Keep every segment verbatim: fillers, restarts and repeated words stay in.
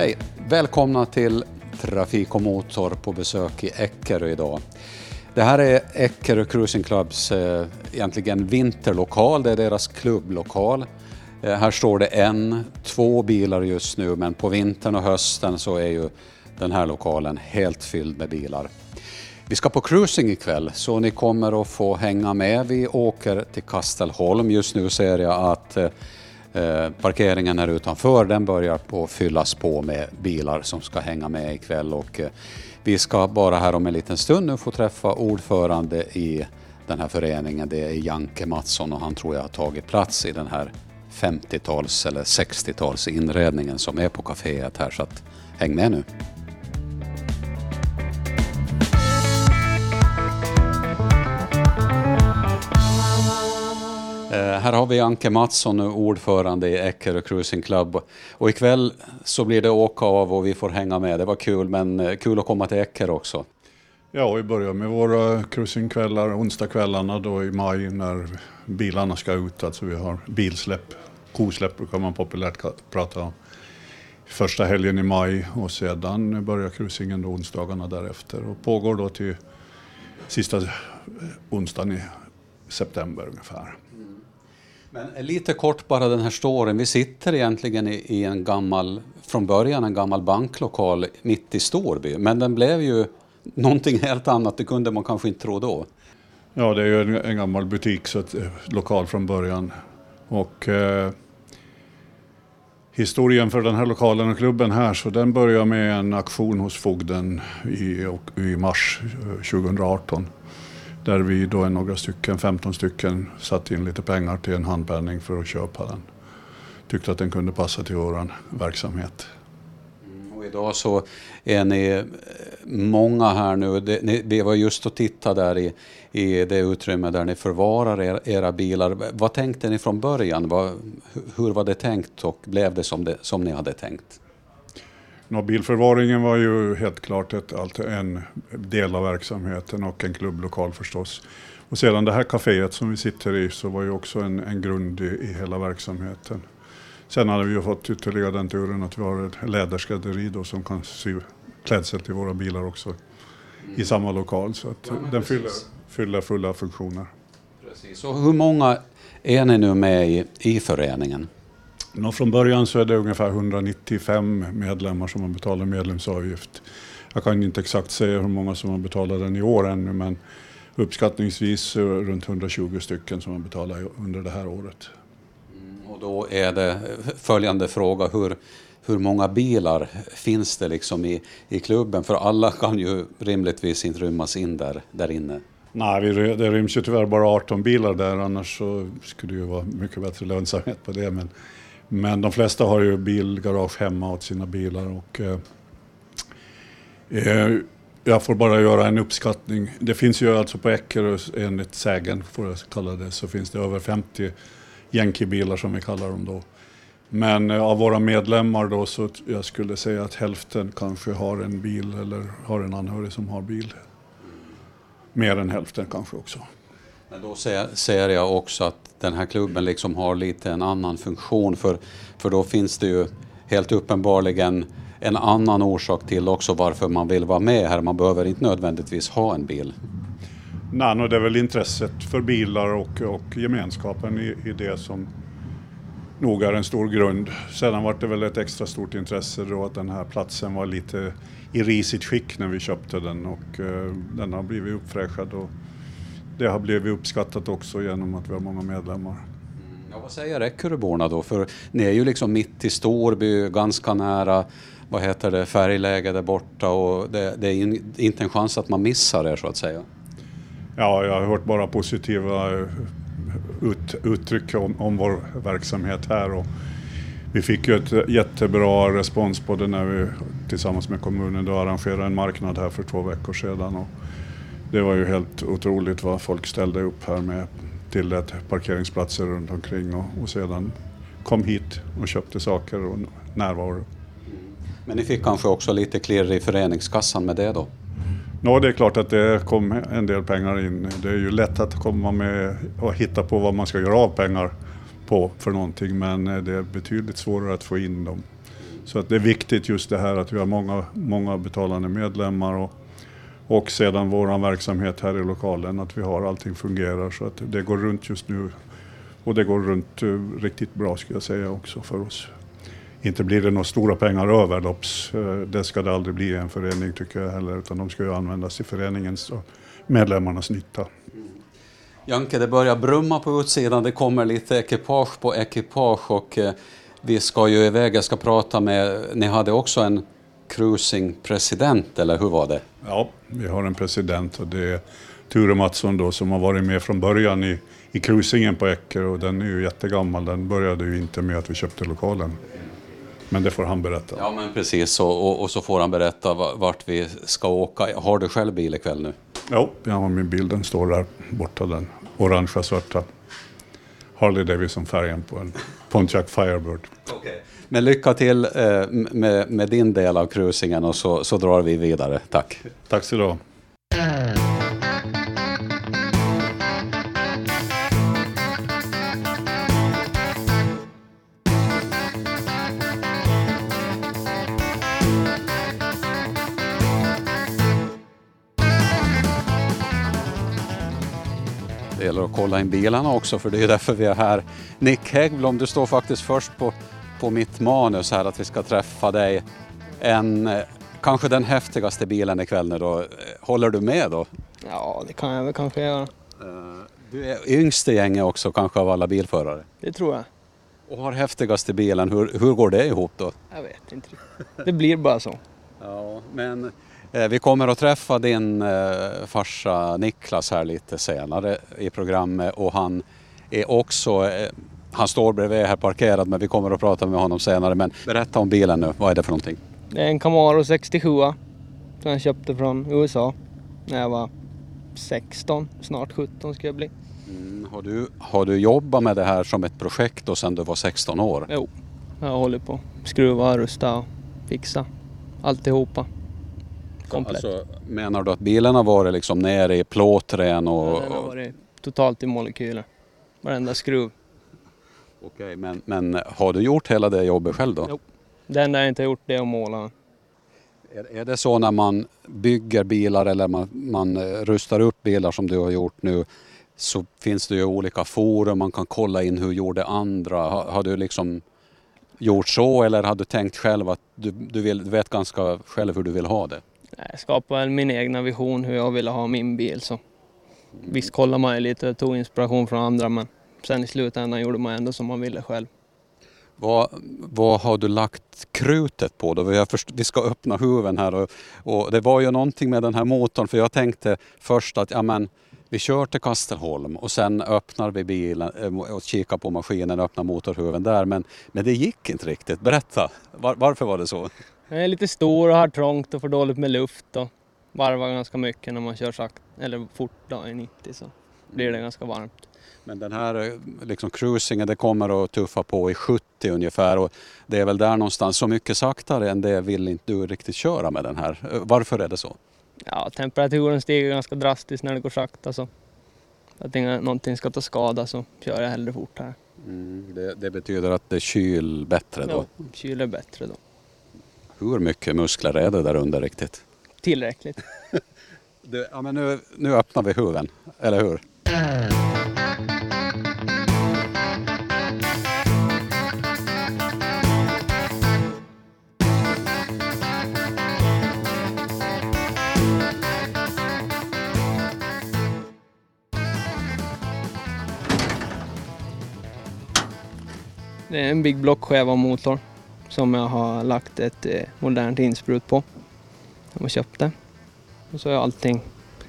Hej, välkomna till Trafik och motor på besök i Eckerö idag. Det här är Eckerö Cruising Clubs eh, egentligen vinterlokal, det är deras klubblokal. Eh, här står det en, två bilar just nu, men på vintern och hösten så är ju den här lokalen helt fylld med bilar. Vi ska på cruising ikväll så ni kommer att få hänga med. Vi åker till Kastelholm. Just nu ser jag att eh, parkeringen här utanför den börjar på fyllas på med bilar som ska hänga med ikväll. Och, eh, vi ska bara här om en liten stund nu få träffa ordförande i den här föreningen. Det är Janke Mattsson och han tror jag har tagit plats i den här femtiotals eller sextiotals inredningen som är på kaféet här, så att häng med nu. Här har vi Janke Mattsson, ordförande i Eckerö Cruising Club. Och ikväll så blir det åka av och vi får hänga med. Det var kul, men kul att komma till Eckerö också. Ja, vi börjar med våra cruisingkvällar, onsdagskvällarna då i maj när bilarna ska ut. Alltså vi har bilsläpp, kosläpp brukar man populärt prata om. Första helgen i maj och sedan börjar cruisingen då onsdagarna därefter. Och pågår då till sista onsdagen i september ungefär. Men lite kort bara den här storyn. Vi sitter egentligen i, i en gammal, från början en gammal banklokal mitt i Storby. Men den blev ju någonting helt annat, det kunde man kanske inte tro då. Ja, det är ju en, en gammal butik, så ett, lokal från början. Och eh, historien för den här lokalen och klubben här, så den börjar med en aktion hos fogden i, i mars tjugo arton. Där vi då är några stycken, femton stycken, satt in lite pengar till en handpenning för att köpa den. Tyckte att den kunde passa till vår verksamhet. Mm, och idag så är ni många här nu. Det, ni, det var just att titta där i, i det utrymme där ni förvarar er, era bilar. Vad tänkte ni från början? Vad, hur var det tänkt och blev det som, det, som ni hade tänkt? No, bilförvaringen var ju helt klart ett, alltså en del av verksamheten och en klubblokal förstås. Och sedan det här kaféet som vi sitter i så var ju också en, en grund i, i hela verksamheten. Sen hade vi ju fått ytterligare den turen att vi har ett läderskrädderi då som kan sy klädsel till våra bilar också mm. i samma lokal. Så att ja, den fyller, fyller fulla funktioner. Precis. Så hur många är ni nu med i, i föreningen? Nå, från början så är det ungefär hundranittiofem medlemmar som har betalat medlemsavgift. Jag kan inte exakt säga hur många som har betalat den i år ännu, men uppskattningsvis runt hundratjugo stycken som har betalat under det här året. Mm, och då är det följande fråga, hur, hur många bilar finns det liksom i, i klubben? För alla kan ju rimligtvis inte rymmas in där, där inne. Nej, det ryms ju tyvärr bara arton bilar där, annars så skulle det ju vara mycket bättre lönsamhet på det, men Men de flesta har ju bilgarage hemma åt sina bilar och eh, jag får bara göra en uppskattning. Det finns ju alltså på Eckerö, enligt sägen får jag kalla det, så finns det över femtio Yankee-bilar som vi kallar dem då. Men eh, av våra medlemmar då så jag skulle säga att hälften kanske har en bil eller har en anhörig som har bil. Mer än hälften kanske också. Men då ser jag också att den här klubben liksom har lite en annan funktion, för, för då finns det ju helt uppenbarligen en annan orsak till också varför man vill vara med här. Man behöver inte nödvändigtvis ha en bil. Nej, no, det är väl intresset för bilar och, och gemenskapen i, i det som nog är en stor grund. Sedan var det väl ett extra stort intresse då att den här platsen var lite i risigt skick när vi köpte den och uh, den har blivit uppfräschad och det har blivit uppskattat också genom att vi har många medlemmar. Ja, vad säger Eckeröborna då? För ni är ju liksom mitt i Storby, ganska nära, vad heter det, färgläge där borta och det, det är in, inte en chans att man missar det så att säga. Ja, jag har hört bara positiva ut, uttryck om, om vår verksamhet här och vi fick ju ett jättebra respons på det när vi tillsammans med kommunen då arrangerade en marknad här för två veckor sedan och det var ju helt otroligt vad folk ställde upp här med till ett parkeringsplatser runt omkring och, och sedan kom hit och köpte saker och närvaror. Men ni fick kanske också lite klirr i föreningskassan med det då? Ja, det är klart att det kom en del pengar in. Det är ju lätt att komma med och hitta på vad man ska göra av pengar på för någonting, men det är betydligt svårare att få in dem. Så att det är viktigt just det här att vi har många, många betalande medlemmar och, och sedan vår verksamhet här i lokalen, att vi har allting fungerar så att det går runt just nu. Och det går runt riktigt bra ska jag säga också för oss. Inte blir det några stora pengar överlopps. Det ska det aldrig bli en förening tycker jag heller, utan de ska ju användas i föreningens och medlemmarnas nytta. Janke, det börjar brumma på utsidan. Det kommer lite ekipage på ekipage och vi ska ju iväg. Jag ska prata med, ni hade också en cruising-president eller hur var det? Ja, vi har en president och det är Ture Mattsson då som har varit med från början i, i cruisingen på Eckerö och den är ju jättegammal. Den började ju inte med att vi köpte lokalen. Men det får han berätta. Ja men precis och, och, och så får han berätta vart vi ska åka. Har du själv bil ikväll nu? Jo, jag har min bil, den står där borta den. Orangea svarta. Harley Davidson färgen på en Pontiac Firebird. Okay. Men lycka till eh, med, med din del av cruisingen och så, så drar vi vidare. Tack. Tack så då. Det gäller att kolla in bilarna också för det är därför vi är här. Nick Häggblom, du står faktiskt först på, på mitt manus här att vi ska träffa dig. En, kanske den häftigaste bilen ikväll nu då. Håller du med då? Ja, det kan jag väl kanske göra. Du är yngste gänget också kanske av alla bilförare. Det tror jag. Och har häftigaste bilen, hur, hur går det ihop då? Jag vet inte. Det blir bara så. Ja, men... Vi kommer att träffa din farsa Niklas här lite senare i programmet och han är också, han står bredvid här parkerad men vi kommer att prata med honom senare. Men berätta om bilen nu, vad är det för någonting? Det är en Camaro sextiosju som jag köpte från U S A när jag var sexton, snart sjutton ska jag bli. Mm, har du, har du jobbat med det här som ett projekt då sedan du var sexton år? Jo, jag håller på. Skruva, rusta och fixa, alltihopa. Alltså, menar du att bilen har varit liksom nere i plåträn? Och, ja, den har varit totalt i molekyler. Varenda skruv. Okej, men, men har du gjort hela det jobbet själv då? Jo, det enda jag inte har gjort det är att måla. Är, är det så när man bygger bilar eller man, man rustar upp bilar som du har gjort nu så finns det ju olika forum. Man kan kolla in hur gjorde andra. Har, har du liksom gjort så eller har du tänkt själv att du, du, vill, du vet ganska själv hur du vill ha det? Jag skapade min egna vision hur jag ville ha min bil. Så. Visst kollade man ju lite och tog inspiration från andra men sen i slutändan gjorde man ändå som man ville själv. Vad, vad har du lagt krutet på då? Vi, först, vi ska öppna huven här och, och det var ju någonting med den här motorn för jag tänkte först att ja, men, vi kör till Kastelholm och sen öppnar vi bilen och kikar på maskinen och öppnar motorhuven där men, men det gick inte riktigt. Berätta, var, varför var det så? Den är lite stor och har trångt och får dåligt med luft och varvar ganska mycket när man kör sakta eller fort då, i nittio så blir det ganska varmt. Men den här liksom, cruisingen det kommer att tuffa på i sjuttio ungefär och det är väl där någonstans så mycket saktare än det vill inte du riktigt köra med den här. Varför är det så? Ja, temperaturen stiger ganska drastiskt när det går sakta så att någonting ska ta skada så kör jag hellre fort här. Mm, det, det betyder att det kyl bättre då? Ja, kyl är bättre då. Hur mycket muskler är det där under riktigt? Tillräckligt. Du, ja, men nu, nu öppnar vi huven, eller hur? Det är en Big Block Chevrolet-motor. Som jag har lagt ett eh, modernt insprut på. Som jag köpte. Och så är allting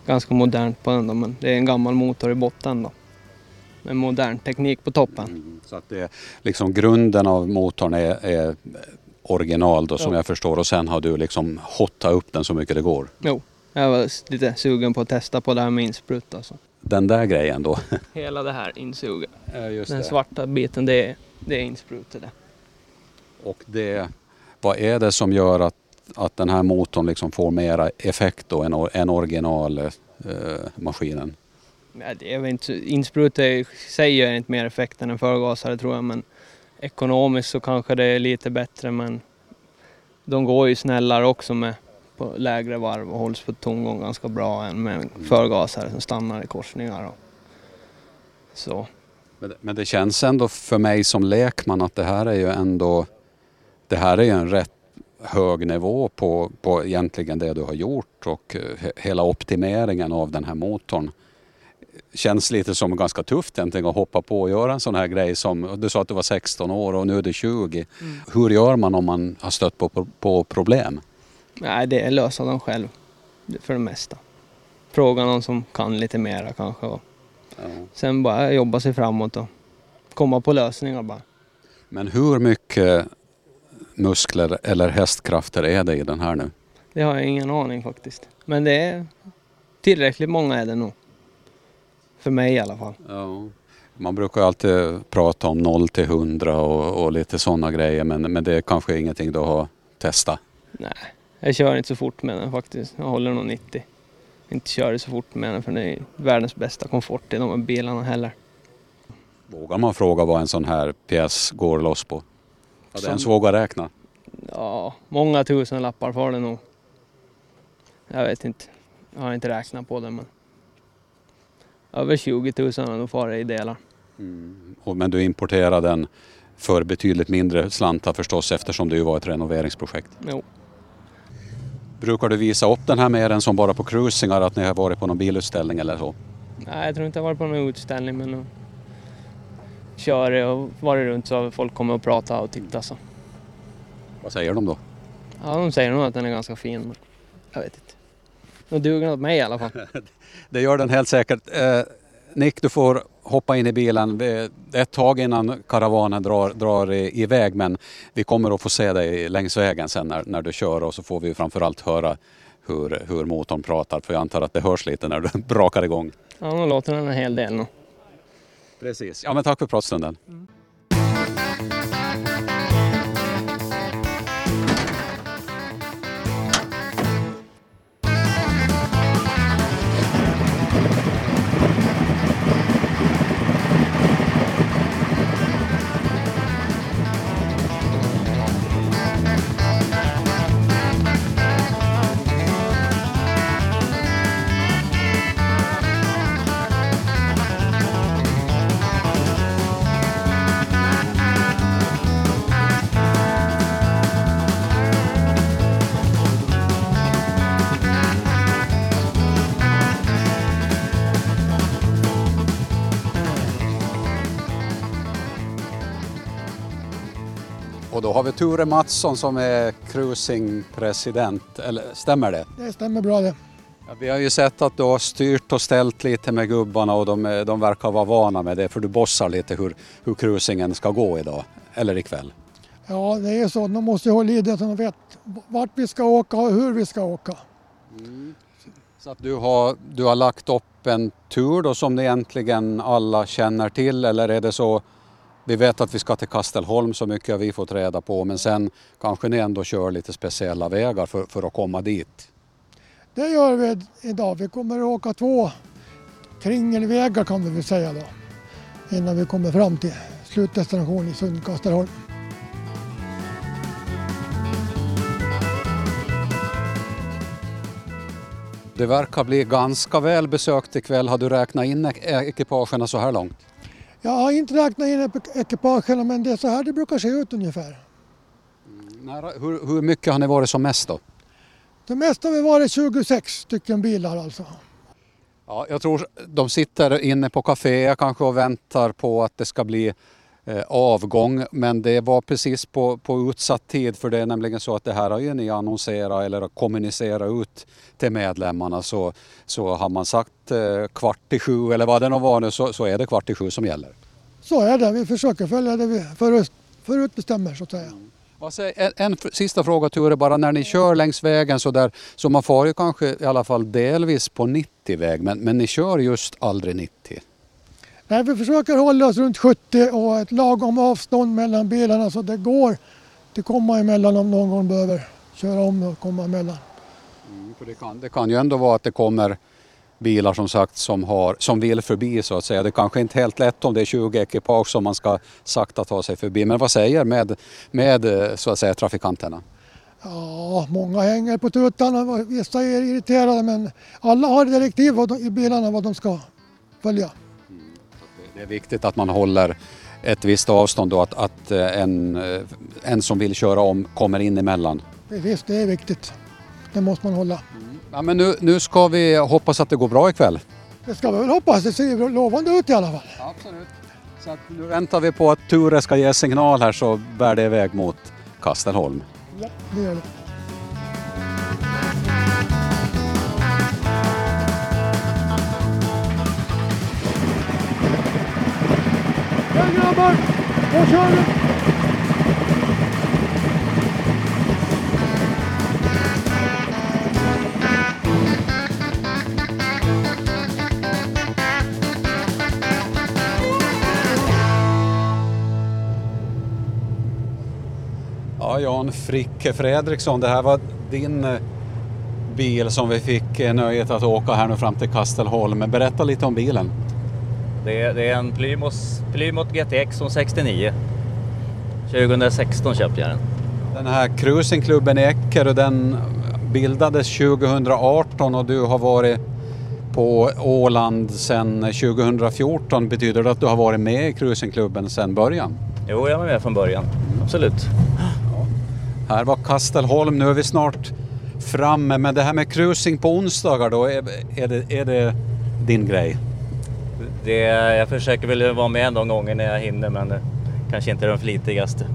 ganska modernt på den då, men det är en gammal motor i botten då. Med modern teknik på toppen. Mm, så att det är liksom grunden av motorn är, är original då, som ja. Jag förstår. Och sen har du liksom hotat upp den så mycket det går. Jo, jag var lite sugen på att testa på det här med insprut då, så. Den där grejen då? Hela det här insugen. Ja, just den det. Svarta biten, det är, det är insprutet där. Och det, vad är det som gör att, att den här motorn liksom får mera effekt då än, än originalmaskinen? Eh, Nej, det är väl inte, insprutet säger inte mer effekt än en förgasare tror jag, men ekonomiskt så kanske det är lite bättre, men de går ju snällare också med på lägre varv och hålls på tomgång ganska bra än med förgasare som stannar i korsningar. Och så. Men det känns ändå för mig som lekman att det här är ju ändå det här är ju en rätt hög nivå på, på egentligen det du har gjort och hela optimeringen av den här motorn. Känns lite som ganska tufft egentligen att hoppa på och göra en sån här grej som, du sa att du var sexton år och nu är du tjugo. Mm. Hur gör man om man har stött på, på problem? Nej, det är lösa dem själv för det mesta. Fråga någon som kan lite mera kanske. Och ja. Sen bara jobba sig framåt och komma på lösningar bara. Men hur mycket muskler eller hästkrafter är det i den här nu? Det har jag ingen aning faktiskt. Men det är tillräckligt många är det nog. För mig i alla fall. Ja. Man brukar alltid prata om noll till hundra och, och lite sådana grejer. Men, men det är kanske ingenting du har testat. Nej, jag kör inte så fort med den faktiskt. Jag håller nog nittio. Inte kör så fort med den för det är världens bästa komfort i de här bilarna heller. Vågar man fråga vad en sån här pjäs går loss på? Ja, det är en svåg att räkna. Ja, många tusen lappar får det nog. Jag vet inte. Jag har inte räknat på det men... Över tjugo tusen har de fara i delar. Mm. Och, men du importerade den för betydligt mindre slantar förstås eftersom det ju var ett renoveringsprojekt. Jo. Brukar du visa upp den här med den som bara på cruisingar att ni har varit på någon bilutställning eller så? Nej, jag tror inte jag har varit på någon utställning men jag kör det och varit runt så folk kommer och prata och titta så. Vad säger de då? Ja, de säger nog att den är ganska fin men jag vet inte. De duger åt mig i alla fall. Det gör den helt säkert. Eh, Nick, du får hoppa in i bilen ett tag innan karavanen drar, drar iväg. Men vi kommer att få se dig längs vägen sen när, när du kör. Och så får vi framförallt höra hur, hur motorn pratar. För jag antar att det hörs lite när du brakar igång. Ja, nu låter den en hel del nu. Precis. Ja, men tack för pratstunden. Mm. Då har vi Ture Mattsson som är cruisingpresident, eller stämmer det? Det stämmer bra det. Ja, vi har ju sett att du har styrt och ställt lite med gubbarna och de, de verkar vara vana med det för du bossar lite hur, hur cruisingen ska gå idag, eller ikväll. Ja, det är så. De måste ju hålla i det så de vet vart vi ska åka och hur vi ska åka. Mm. Så att du har, du har lagt upp en tur då som egentligen alla känner till, eller är det så... Vi vet att vi ska till Kastelholm, så mycket har vi fått reda på. Men sen kanske ni ändå kör lite speciella vägar för, för att komma dit. Det gör vi idag. Vi kommer att åka två kringelvägar kan vi väl säga då. Innan vi kommer fram till slutdestinationen i Sundkastelholm. Det verkar bli ganska väl besökt ikväll. Har du räknat in ekipagerna så här långt? Jag har inte räknat in ekipagen men det är så här det brukar se ut ungefär. Hur, hur mycket har ni varit som mest då? Det mesta har vi varit tjugosex stycken bilar alltså. Ja, jag tror de sitter inne på kaféer kanske och väntar på att det ska bli eh, avgång. Men det var precis på, på utsatt tid för det är nämligen så att det här har ju ni annonserat eller kommunicerat ut till medlemmarna. Så, så har man sagt eh, kvart i sju eller vad det nog var nu så, så är det kvart i sju som gäller. Så är det, vi försöker följa det vi förut, förutbestämmer så att säga. Mm. Alltså, en, en sista fråga Ture, bara när ni kör längs vägen så där, så man får ju kanske i alla fall delvis på nittio-väg, men, men ni kör just aldrig nittio. Nej, vi försöker hålla oss runt sjuttio och ett lagom avstånd mellan bilarna så det går att komma emellan om någon behöver köra om och komma emellan. Mm, för det, kan, det kan ju ändå vara att det kommer bilar som sagt som, har, som vill förbi så att säga. Det kanske inte är helt lätt om det är tjugo ekipage som man ska sakta ta sig förbi. Men vad säger med, med så att säga trafikanterna? Ja, många hänger på tuttan och vissa är irriterade, men alla har direktiv i bilarna vad de ska följa. Mm. Det är viktigt att man håller ett visst avstånd då, att, att en, en som vill köra om kommer in emellan. Precis, det är viktigt. Det måste man hålla. Mm. Ja, men nu, nu ska vi hoppas att det går bra ikväll. Det ska vi väl hoppas, det ser lovande ut i alla fall. Ja, absolut. Så att nu väntar vi på att Ture ska ge signal här så bär det iväg mot Kastelholm. Ja, det gör det. Ja, grabbar! Då kör vi! Ja, Jan Frick Fredriksson, det här var din bil som vi fick nöjet att åka här nu fram till Kastelholm. Men berätta lite om bilen. Det är, det är en Plymouth, Plymouth G T X från sextionio. tjugo sexton köpte jag den. Den här Cruising Clubben i Eckerö, den bildades tjugo arton och du har varit på Åland sedan tjugo fjorton. Betyder det att du har varit med i Cruising Clubben sedan början? Jo, jag var med från början. Absolut. Ja. Här var Kastelholm, nu är vi snart framme. Men det här med cruising på onsdagar då, är, är, det, är det din grej? Det, jag försöker väl vara med någon gång när jag hinner, men kanske inte den flitigaste.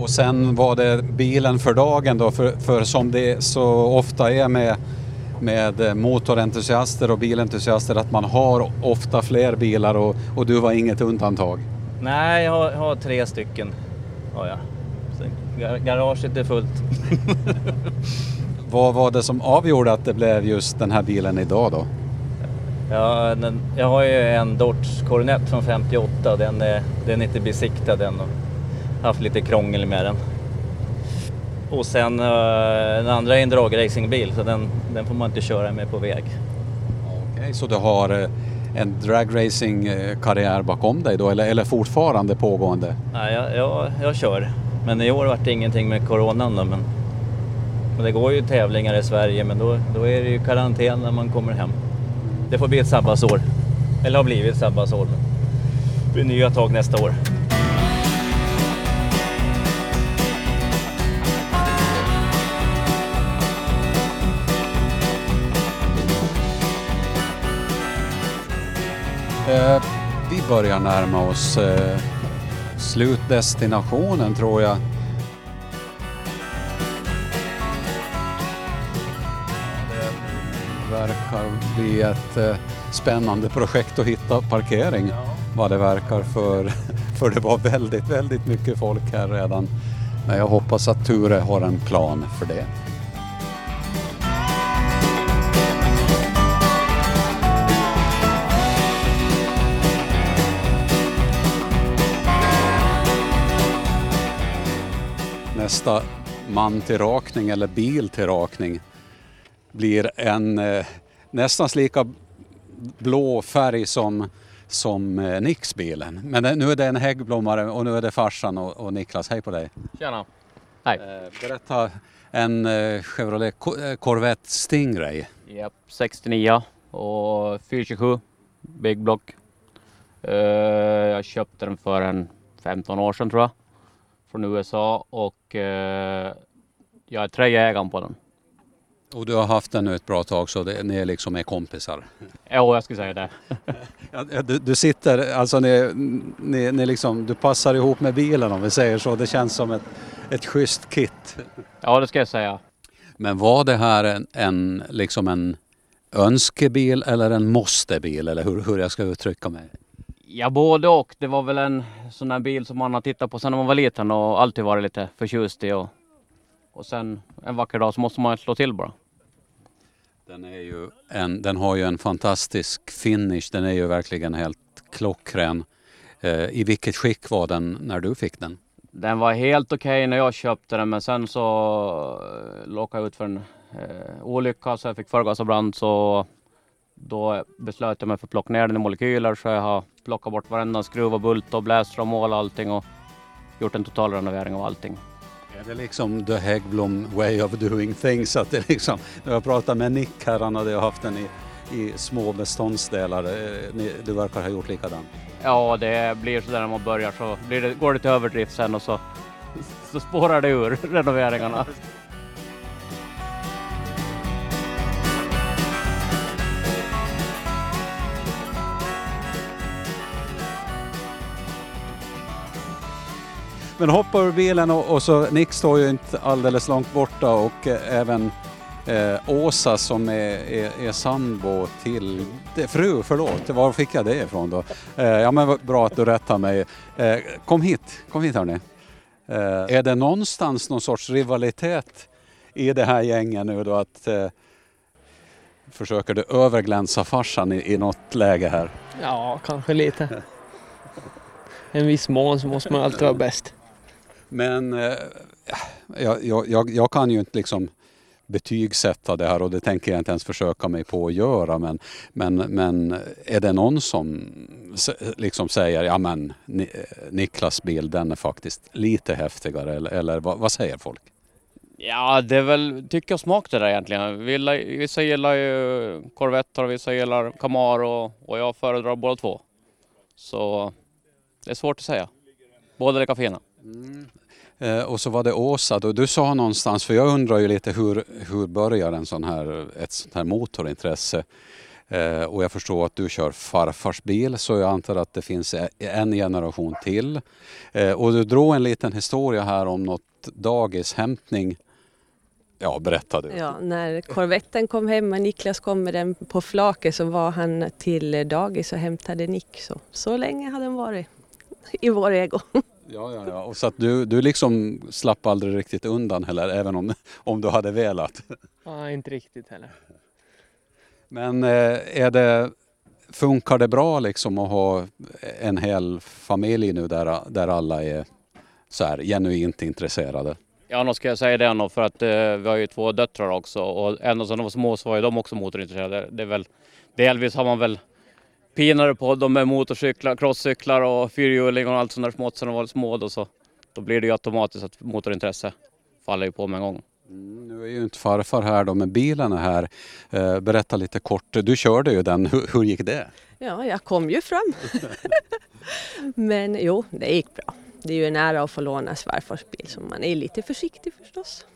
Och sen var det bilen för dagen då, för, för som det så ofta är med, med motorentusiaster och bilentusiaster att man har ofta fler bilar och, och du var inget undantag. Nej, jag har, jag har tre stycken. Ja, ja. Gar- garaget är fullt. Vad var det som avgjorde att det blev just den här bilen idag då? Ja, den, jag har ju en Dodge Coronet från femtioåtta. Den är, den är inte besiktad än och haft lite krångel med den. Och sen den andra är en dragracingbil, så den, den får man inte köra med på väg. Okej, så du har en dragracing-karriär bakom dig då, eller, eller fortfarande pågående? Nej, jag, jag, jag kör. Men i år var det ingenting med coronan då, men, men det går ju tävlingar i Sverige, men då, då är det ju karantän när man kommer hem. Det får bli ett sabbatsår. Eller har blivit ett sabbatsår. Det blir nya tag nästa år. Eh, vi börjar närma oss eh, slutdestinationen tror jag. Verkar bli ett eh, spännande projekt att hitta parkering. Ja. Vad det verkar för, för det var väldigt, väldigt mycket folk här redan. Men jag hoppas att Ture har en plan för det. Nästa man till rakning eller bil till rakning blir en eh, nästan lika blå färg som, som eh, Nicks bilen. Men det, nu är det en Häggblommare och nu är det farsan och, och Niklas. Hej på dig. Tjena. Hej. Eh, berätta en eh, Chevrolet Corvette Stingray. Japp, sextionio och fyrahundratjugosju Big Block. Eh, jag köpte den för en femton år sedan tror jag. Från U S A och eh, jag är träjägaren på den. Och du har haft den nu ett bra tag så det, ni är liksom är kompisar. Ja, jag skulle säga det. du, du sitter, alltså ni, ni, ni liksom, du passar ihop med bilen om vi säger så. Det känns som ett, ett schysst kit. Ja, det ska jag säga. Men var det här en, en, liksom en önskebil eller en måstebil? Eller hur, hur jag ska uttrycka mig? Ja, både och. Det var väl en sån här bil som man har tittat på sedan man var liten och alltid varit lite förtjust i. Och, och sen en vacker dag så måste man slå till bara. Den, är ju en, den har ju en fantastisk finish. Den är ju verkligen helt klockren. Eh, I vilket skick var den när du fick den? Den var helt okej okay när jag köpte den. Men sen så lockade jag ut för en eh, olycka så jag fick förgasarbrand så... Då beslöt jag mig för att plocka ner den i molekyler så jag har plockat bort varenda skruv och bult och blästra och mål och allting och gjort en total renovering av allting. Är det liksom the Häggblom way of doing things? Att det liksom, när jag pratar med Nick här, han hade haft den i, i små beståndsdelar. Du verkar ha gjort likadant. Ja, det blir så där när man börjar, så blir det, går det till överdrift sen och så, så spårar det ur renoveringarna. Men hoppar ur bilen och, och så Nick står ju inte alldeles långt borta, och eh, även eh, Åsa som är, är, är sambo till de, fru, förlåt, var fick jag det ifrån då? Eh, ja men bra att du rättar mig. Eh, kom hit, kom hit hörni. Eh, är det någonstans någon sorts rivalitet i det här gängen nu då, att eh, försöker du överglänsa farsan i, i något läge här? Ja, kanske lite. En viss mån så måste man alltid vara bäst. Men eh, jag, jag, jag kan ju inte liksom betygsätta det här, och det tänker jag inte ens försöka mig på att göra. Men, men, men är det någon som liksom säger, ja men Niklas bil, den är faktiskt lite häftigare, eller, eller vad, vad säger folk? Ja, det är väl tycker och smak det där egentligen. Vissa gillar ju Corvette och vissa gillar Camaro, och jag föredrar båda två. Så det är svårt att säga. Båda är fina. Mm. Eh, och så var det Åsa då. Du sa någonstans, för jag undrar ju lite hur, hur börjar en sån här, ett sånt här motorintresse. Eh, och jag förstår att du kör farfars bil, så jag antar att det finns en generation till. Eh, och du drog en liten historia här om något dagishämtning. Ja, berätta du. Ja, när Corvetten kom hem och Niklas kom med den på flake, så var han till dagis och hämtade Nick. Så, så länge hade den varit i vår ego. Ja, ja, ja. Och så att du, du liksom slapp aldrig riktigt undan heller, även om, om du hade velat. Ja, inte riktigt heller. Men är det, funkar det bra liksom att ha en hel familj nu där, där alla är så här genuint intresserade? Ja, nog ska jag säga det ändå, för att eh, vi har ju två döttrar också, och ändå som de var små så var ju de också motorintresserade. Det är väl, delvis har man väl pinare på dem med motorcyklar, crosscyklar och fyrhjuling och allt sånt där smått som de var små då, så då blir det ju automatiskt att motorintresse faller ju på med en gång. Mm, nu är ju inte farfar här då, men bilen är här. Eh, berätta lite kort, du körde ju den, hur, hur gick det? Ja, jag kom ju fram. Men jo, det gick bra. Det är ju nära att få låna svärfars bil, så man är lite försiktig förstås.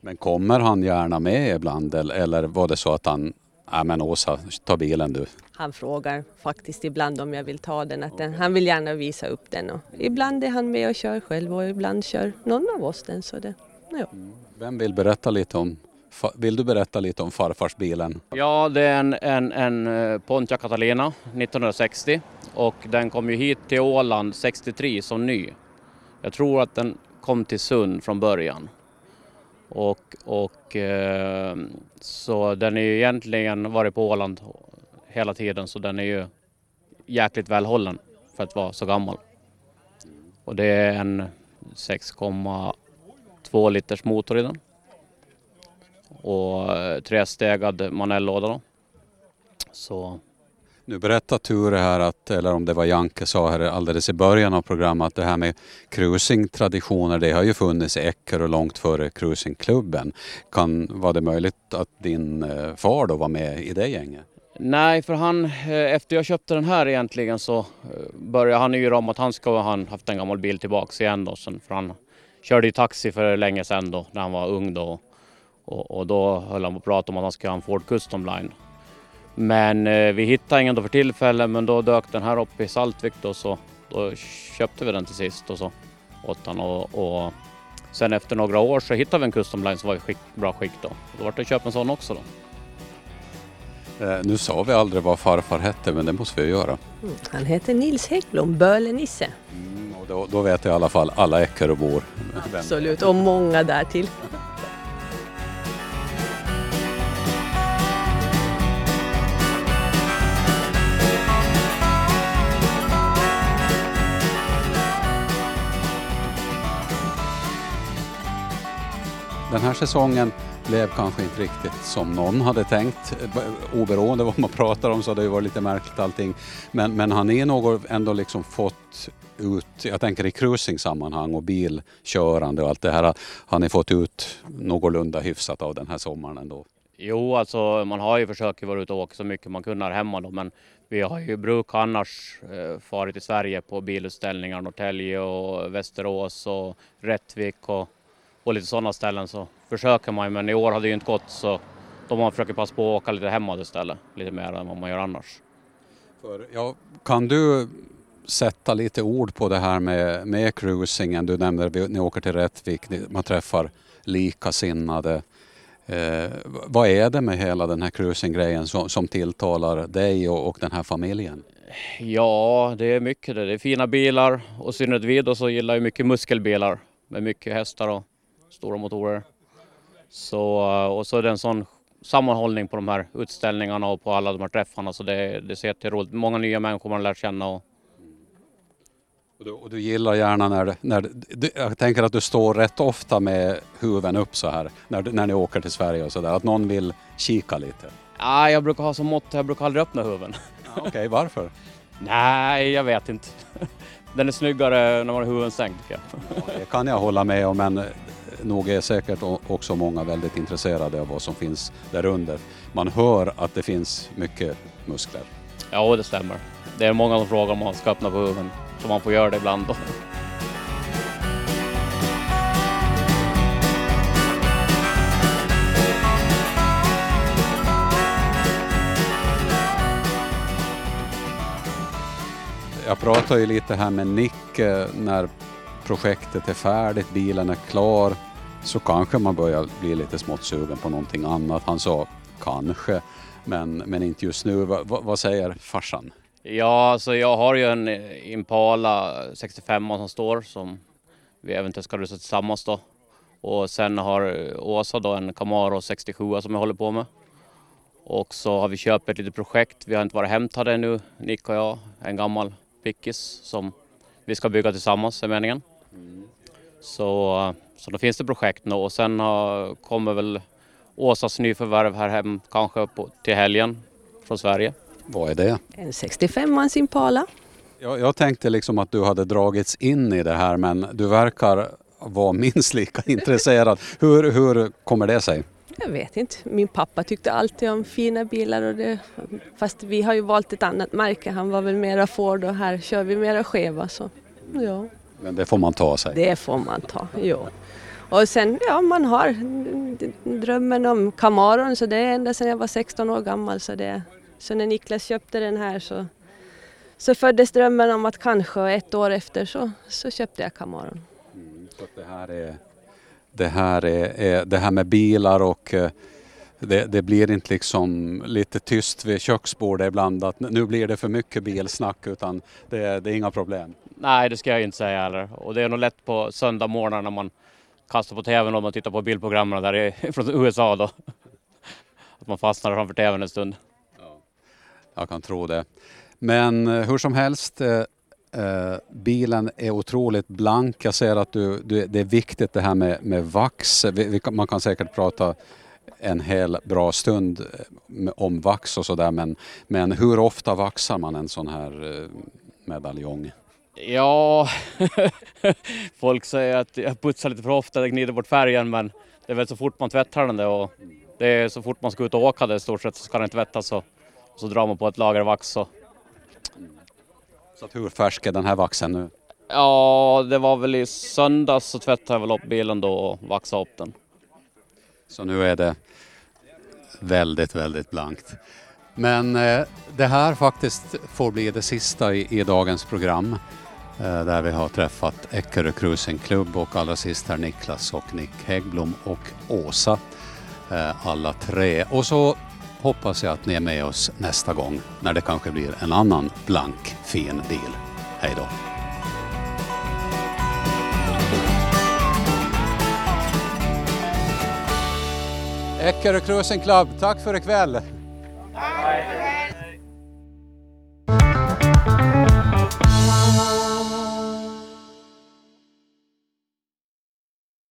Men kommer han gärna med ibland, eller var det så att han, nej men Åsa, ta bilen du? Han frågar faktiskt ibland om jag vill ta den, att den, han vill gärna visa upp den. Och ibland är han med och kör själv, och ibland kör någon av oss den. Så det, ja. Vem vill berätta lite om, vill du berätta lite om farfars bilen? Ja, det är en, en, en Pontiac Catalina nittonhundrasextio, och den kom ju hit till Åland sextiotre som ny. Jag tror att den kom till Sund från början. Och, och, eh, så den är ju egentligen varit på Åland hela tiden, så den är ju jäkligt välhållen för att vara så gammal. Och det är en sex komma två liters motor i den. Och trestegad manuellåda då. Så... Nu berättar Ture här, att, eller om det var Janke sa här alldeles i början av programmet, att det här med cruising-traditioner, det har ju funnits i Eckerö och långt före cruisingklubben. Kan, var det möjligt att din far då var med i det gänget? Nej, för han, efter jag köpte den här egentligen, så började han ju om att han ska ha haft en gammal bil tillbaka igen då. För han körde ju taxi för länge sedan då, när han var ung då. Och, och då höll han på att prata om att han ska ha en Ford Custom Line. Men eh, vi hittade ingen då för tillfället, men då dök den här upp i Saltvik då, så då köpte vi den till sist och så åt han, och, och sen efter några år så hittade vi en Custom Line som var i skick, bra skick då. Då var det att köpa en sån också då. Eh, nu sa vi aldrig vad farfar hette, men det måste vi göra. Mm, han heter Nils Hägglund Bölenisse. Mm, och då, då vet jag i alla fall alla äcker och bor. Absolut, och många där till. Den här säsongen blev kanske inte riktigt som någon hade tänkt. Oberoende vad man pratar om så hade det ju varit lite märkligt allting. Men, men han är något ändå liksom fått ut, jag tänker i cruising-sammanhang och bilkörande och allt det här. Han har fått ut någorlunda hyfsat av den här sommaren ändå. Jo, alltså man har ju försökt vara ute och åka så mycket man kunde hemma då, men vi har ju bruk annars eh, farit i Sverige på bilutställningar, Norrtälje och Västerås och Rättvik och, och lite sådana ställen, så försöker man ju, men i år hade det ju inte gått, så då man försöker passa på att åka lite hemma istället, lite mer än vad man gör annars. För, ja, kan du sätta lite ord på det här med, med cruisingen? Du nämnde att ni åker till Rättvik, ni, man träffar likasinnade. Eh, vad är det med hela den här cruising-grejen som, som tilltalar dig och, och den här familjen? Ja, det är mycket det. Det är fina bilar och synnerhet och så gillar jag mycket muskelbilar med mycket hästar och stora motorer. Så, och så är det en sån sammanhållning på de här utställningarna och på alla de här träffarna, så det, det ser till roligt. Många nya människor man lär känna och Och du, och du gillar gärna när, när du, jag tänker att du står rätt ofta med huven upp så här när, när ni åker till Sverige och sådär, att någon vill kika lite. Nej, ah, jag brukar ha som mått, jag brukar aldrig öppna huven. Ah, Okej, okay, varför? Nej, jag vet inte. Den är snyggare när man har huven sänkt. Ja, det kan jag hålla med om, men nog är säkert också många väldigt intresserade av vad som finns där under. Man hör att det finns mycket muskler. Ja, det stämmer. Det är många som frågar om man ska öppna på huven. Så man får göra det ibland då. Jag pratar ju lite här med Nick när projektet är färdigt, bilen är klar, så kanske man börjar bli lite smått sugen på någonting annat. Han sa kanske, men, men inte just nu. Va, va, vad säger farsan? Ja, alltså jag har ju en Impala sextiofem som står, som vi eventuellt ska rusa tillsammans då. Och sen har Åsa då en Camaro sextiosju som jag håller på med. Och så har vi köpt ett litet projekt, vi har inte varit hämtade ännu, Nick och jag, en gammal pickis som vi ska bygga tillsammans är meningen. Så, så då finns det projekt nu, och sen har, kommer väl Åsas nyförvärv här hem kanske på, till helgen från Sverige. Vad är det? En sextiofem-mans Impala. Jag, jag tänkte liksom att du hade dragits in i det här, men du verkar vara minst lika intresserad. Hur, hur kommer det sig? Jag vet inte. Min pappa tyckte alltid om fina bilar. Och det, fast vi har ju valt ett annat märke. Han var väl mera Ford och här kör vi mera Cheva. Så, ja. Men det får man ta sig? Det får man ta, ja. Och sen, ja, man har drömmen om Camaron. Så det är ända sedan jag var sexton år gammal, så det är... Så när Niklas köpte den här så, så föddes drömmen om att kanske ett år efter så, så köpte jag Camaron. Mm, så det, här är, det, här är, är, det här med bilar och det, det blir inte liksom lite tyst vid köksbordet ibland att nu blir det för mycket bilsnack, utan det, det är inga problem. Nej, det ska jag inte säga heller. Och det är nog lätt på söndag morgon när man kastar på tvn och man tittar på bildprogrammen där är från U S A då. Att man fastnar framför tvn en stund. Jag kan tro det. Men hur som helst, eh, bilen är otroligt blank. Jag ser att du, du, det är viktigt det här med, med vax. Vi, vi, man kan säkert prata en hel bra stund om vax och sådär. Men, men hur ofta vaxar man en sån här eh, medaljong? Ja, folk säger att jag putsar lite för ofta, jag gnider bort färgen. Men det är väl så fort man tvättar den där, och det är så fort man ska ut och åka det i stort sett så ska den tvättas så. Så drar man på ett lager vax. Och... Så hur färsk är den här vaxen nu? Ja, det var väl i söndags så tvättade jag väl upp bilen då och vaxade upp den. Så nu är det väldigt, väldigt blankt. Men eh, det här faktiskt får bli det sista i, i dagens program. Eh, där vi har träffat Eckerö Cruising Club och allra sist här Niklas och Nick Häggblom och Åsa. Eh, alla tre. Och så... hoppas jag att ni är med oss nästa gång när det kanske blir en annan blank, fin bil. Hej då! Eckerö Cruising Club, tack för ikväll! Tack!